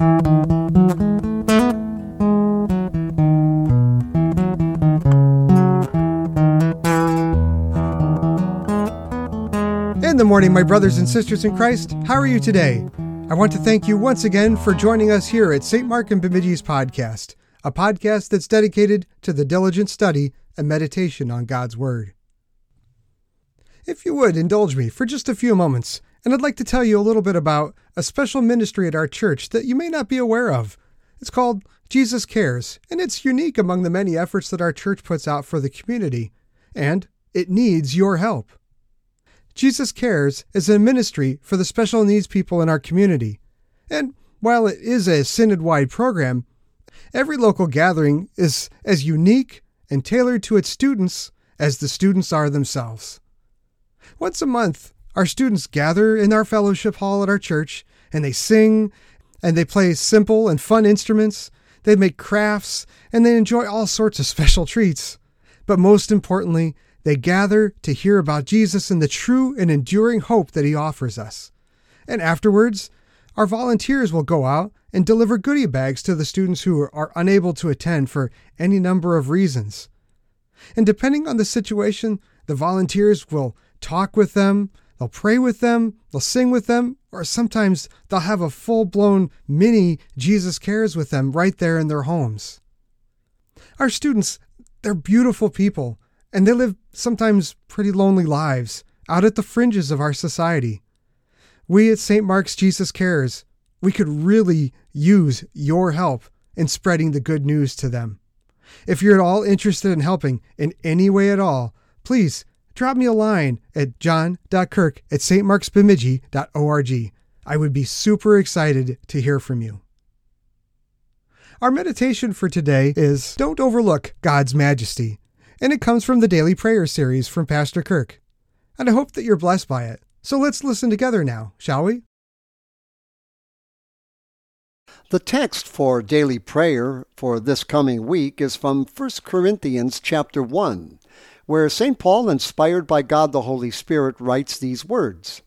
In the morning, my brothers and sisters in Christ, how are you today? I want to thank you once again for joining us here at St. Mark and Bemidji's podcast, a podcast that's dedicated to the diligent study and meditation on God's Word. If you would, indulge me for just a few moments, and I'd like to tell you a little bit about a special ministry at our church that you may not be aware of. It's called Jesus Cares, and it's unique among the many efforts that our church puts out for the community, and it needs your help. Jesus Cares is a ministry for the special needs people in our community, and while it is a synod-wide program, every local gathering is as unique and tailored to its students as the students are themselves. Once a month, our students gather in our fellowship hall at our church, and they sing, and they play simple and fun instruments, they make crafts, and they enjoy all sorts of special treats. But most importantly, they gather to hear about Jesus and the true and enduring hope that he offers us. And afterwards, our volunteers will go out and deliver goodie bags to the students who are unable to attend for any number of reasons. And depending on the situation, the volunteers will talk with them, they'll pray with them, they'll sing with them, or sometimes they'll have a full-blown mini Jesus Cares with them right there in their homes. Our students, they're beautiful people, and they live sometimes pretty lonely lives out at the fringes of our society. We at St. Mark's Jesus Cares, we could really use your help in spreading the good news to them. If you're at all interested in helping in any way at all, please drop me a line at john.kirk@stmarksbemidji.org. I would be super excited to hear from you. Our meditation for today is Don't Overlook God's Majesty, and it comes from the Daily Prayer series from Pastor Kirk. And I hope that you're blessed by it. So let's listen together now, shall we? The text for Daily Prayer for this coming week is from 1 Corinthians chapter 1. Where St. Paul, inspired by God the Holy Spirit, writes these words,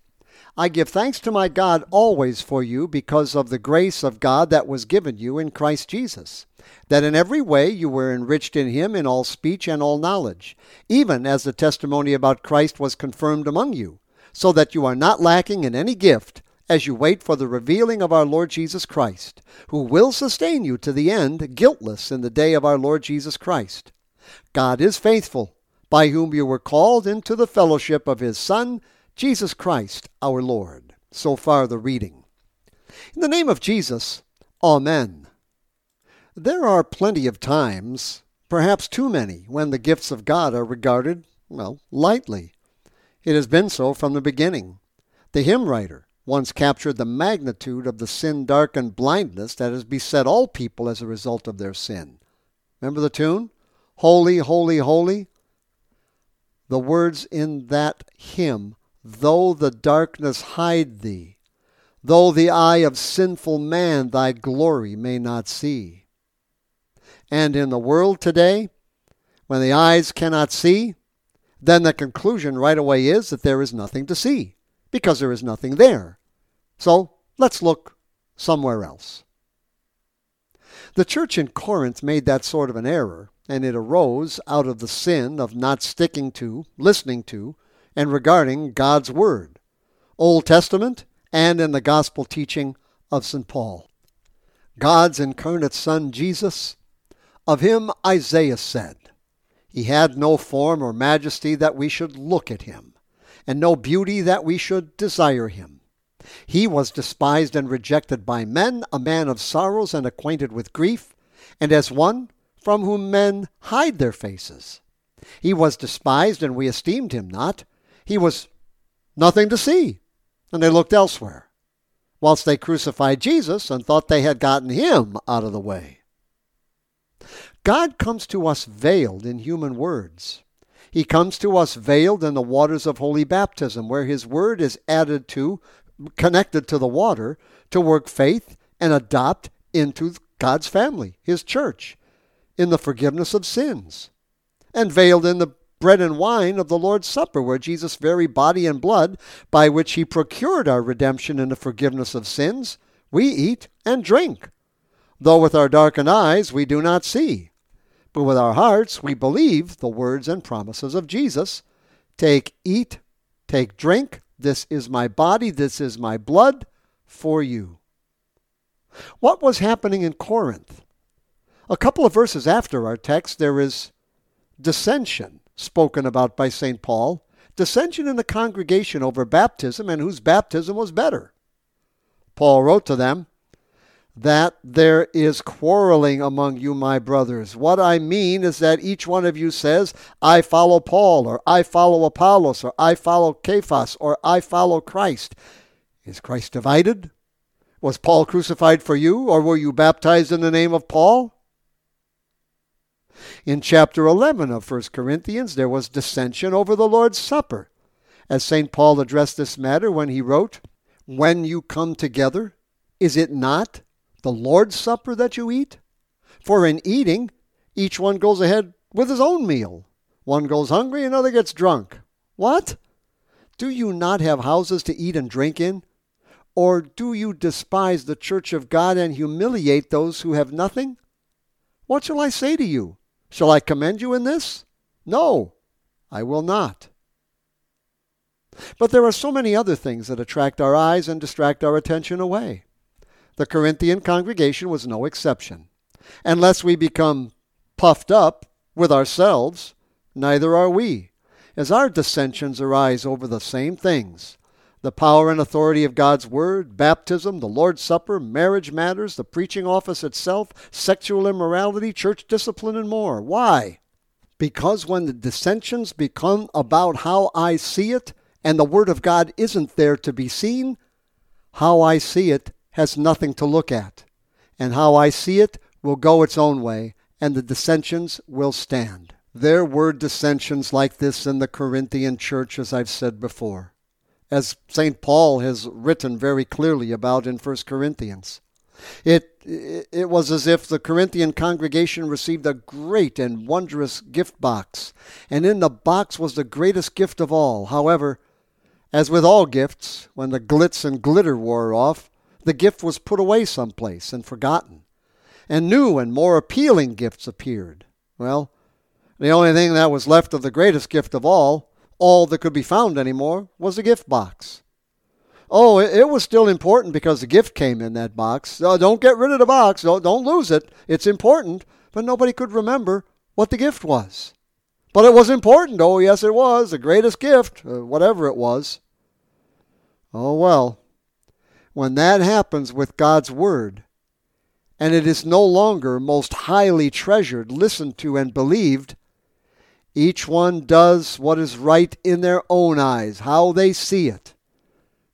"I give thanks to my God always for you because of the grace of God that was given you in Christ Jesus, that in every way you were enriched in him in all speech and all knowledge, even as the testimony about Christ was confirmed among you, so that you are not lacking in any gift as you wait for the revealing of our Lord Jesus Christ, who will sustain you to the end, guiltless in the day of our Lord Jesus Christ. God is faithful, by whom you were called into the fellowship of his Son, Jesus Christ, our Lord." So far the reading. In the name of Jesus, Amen. There are plenty of times, perhaps too many, when the gifts of God are regarded, lightly. It has been so from the beginning. The hymn writer once captured the magnitude of the sin-darkened blindness that has beset all people as a result of their sin. Remember the tune? Holy, holy, holy. The words in that hymn, "Though the darkness hide thee, though the eye of sinful man thy glory may not see." And in the world today, when the eyes cannot see, then the conclusion right away is that there is nothing to see, because there is nothing there. So let's look somewhere else. The church in Corinth made that sort of an error, and it arose out of the sin of not sticking to, listening to, and regarding God's Word, Old Testament, and in the gospel teaching of St. Paul. God's incarnate Son, Jesus, of him Isaiah said, "He had no form or majesty that we should look at him, and no beauty that we should desire him. He was despised and rejected by men, a man of sorrows and acquainted with grief, and as one from whom men hide their faces. He was despised, and we esteemed him not. He was nothing to see," and they looked elsewhere, whilst they crucified Jesus and thought they had gotten him out of the way. God comes to us veiled in human words. He comes to us veiled in the waters of holy baptism, where his word is added to, connected to the water, to work faith and adopt into God's family, his church, in the forgiveness of sins, and veiled in the bread and wine of the Lord's Supper, where Jesus' very body and blood, by which he procured our redemption and the forgiveness of sins, we eat and drink, though with our darkened eyes we do not see. But with our hearts we believe the words and promises of Jesus. Take, eat, take, drink. This is my body, this is my blood for you. What was happening in Corinth? A couple of verses after our text, there is dissension spoken about by St. Paul, dissension in the congregation over baptism and whose baptism was better. Paul wrote to them, that there is quarreling among you, my brothers. What I mean is that each one of you says, I follow Paul, or I follow Apollos, or I follow Cephas, or I follow Christ. Is Christ divided? Was Paul crucified for you, or were you baptized in the name of Paul? In chapter 11 of 1 Corinthians, there was dissension over the Lord's Supper, as St. Paul addressed this matter when he wrote, When you come together, is it not the Lord's Supper that you eat? For in eating, each one goes ahead with his own meal. One goes hungry, another gets drunk. What? Do you not have houses to eat and drink in? Or do you despise the church of God and humiliate those who have nothing? What shall I say to you? Shall I commend you in this? No, I will not. But there are so many other things that attract our eyes and distract our attention away. The Corinthian congregation was no exception. Unless we become puffed up with ourselves, neither are we, as our dissensions arise over the same things. The power and authority of God's Word, baptism, the Lord's Supper, marriage matters, the preaching office itself, sexual immorality, church discipline, and more. Why? Because when the dissensions become about how I see it, and the Word of God isn't there to be seen, how I see it has nothing to look at, and how I see it will go its own way, and the dissensions will stand. There were dissensions like this in the Corinthian church, as I've said before, as St. Paul has written very clearly about in 1 Corinthians. It was as if the Corinthian congregation received a great and wondrous gift box, and in the box was the greatest gift of all. However, as with all gifts, when the glitz and glitter wore off, the gift was put away someplace and forgotten, and new and more appealing gifts appeared. Well, the only thing that was left of the greatest gift of all that could be found anymore, was the gift box. Oh, it was still important because the gift came in that box. Oh, don't get rid of the box. Don't lose it. It's important. But nobody could remember what the gift was. But it was important. Oh, yes, it was. The greatest gift, whatever it was. Oh, well. When that happens with God's Word, and it is no longer most highly treasured, listened to, and believed, each one does what is right in their own eyes, how they see it.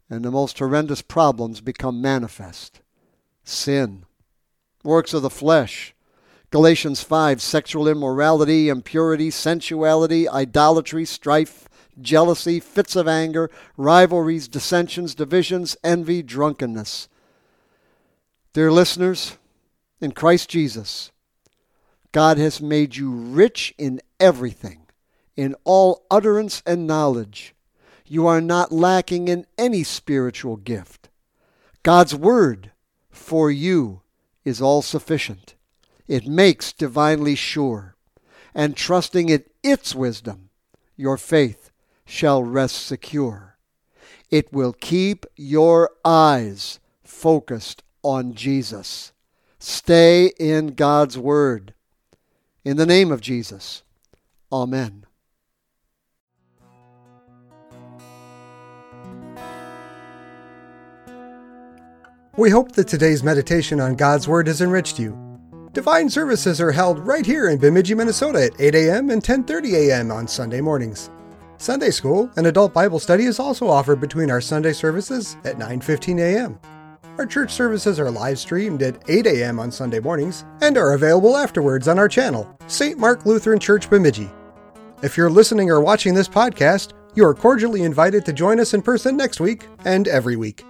And the most horrendous problems become manifest. Sin, works of the flesh, Galatians 5, sexual immorality, impurity, sensuality, idolatry, strife, jealousy, fits of anger, rivalries, dissensions, divisions, envy, drunkenness. Dear listeners, in Christ Jesus, God has made you rich in everything, in all utterance and knowledge. You are not lacking in any spiritual gift. God's Word for you is all sufficient. It makes divinely sure, and trusting in its wisdom, your faith shall rest secure. It will keep your eyes focused on Jesus. Stay in God's Word. In the name of Jesus, amen. We hope that today's meditation on God's Word has enriched you. Divine services are held right here in Bemidji, Minnesota at 8 a.m. and 10:30 a.m. on Sunday mornings. Sunday school and adult Bible study is also offered between our Sunday services at 9:15 a.m. Our church services are live streamed at 8 a.m. on Sunday mornings and are available afterwards on our channel, St. Mark Lutheran Church Bemidji. If you're listening or watching this podcast, you are cordially invited to join us in person next week and every week.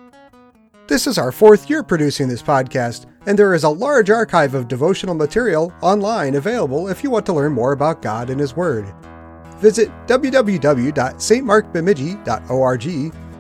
This is our 4th year producing this podcast, and there is a large archive of devotional material online available if you want to learn more about God and His Word. Visit www.stmarksbemidji.org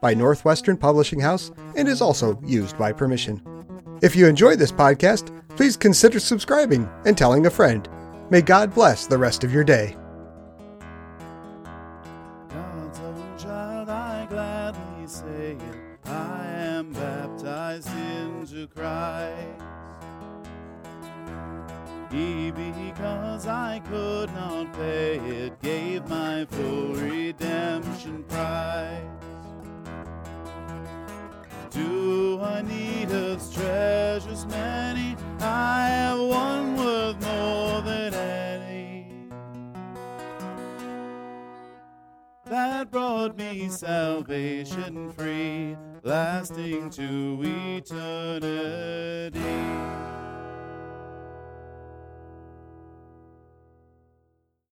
by Northwestern Publishing House and is also used by permission. If you enjoy this podcast, please consider subscribing and telling a friend. May God bless the rest of your day. God's own child, I gladly say it. I am baptized into Christ. He, because I could not pay it, gave my full redemption price. Do I need of treasures many? I have one worth more than any, that brought me salvation free, lasting to eternity.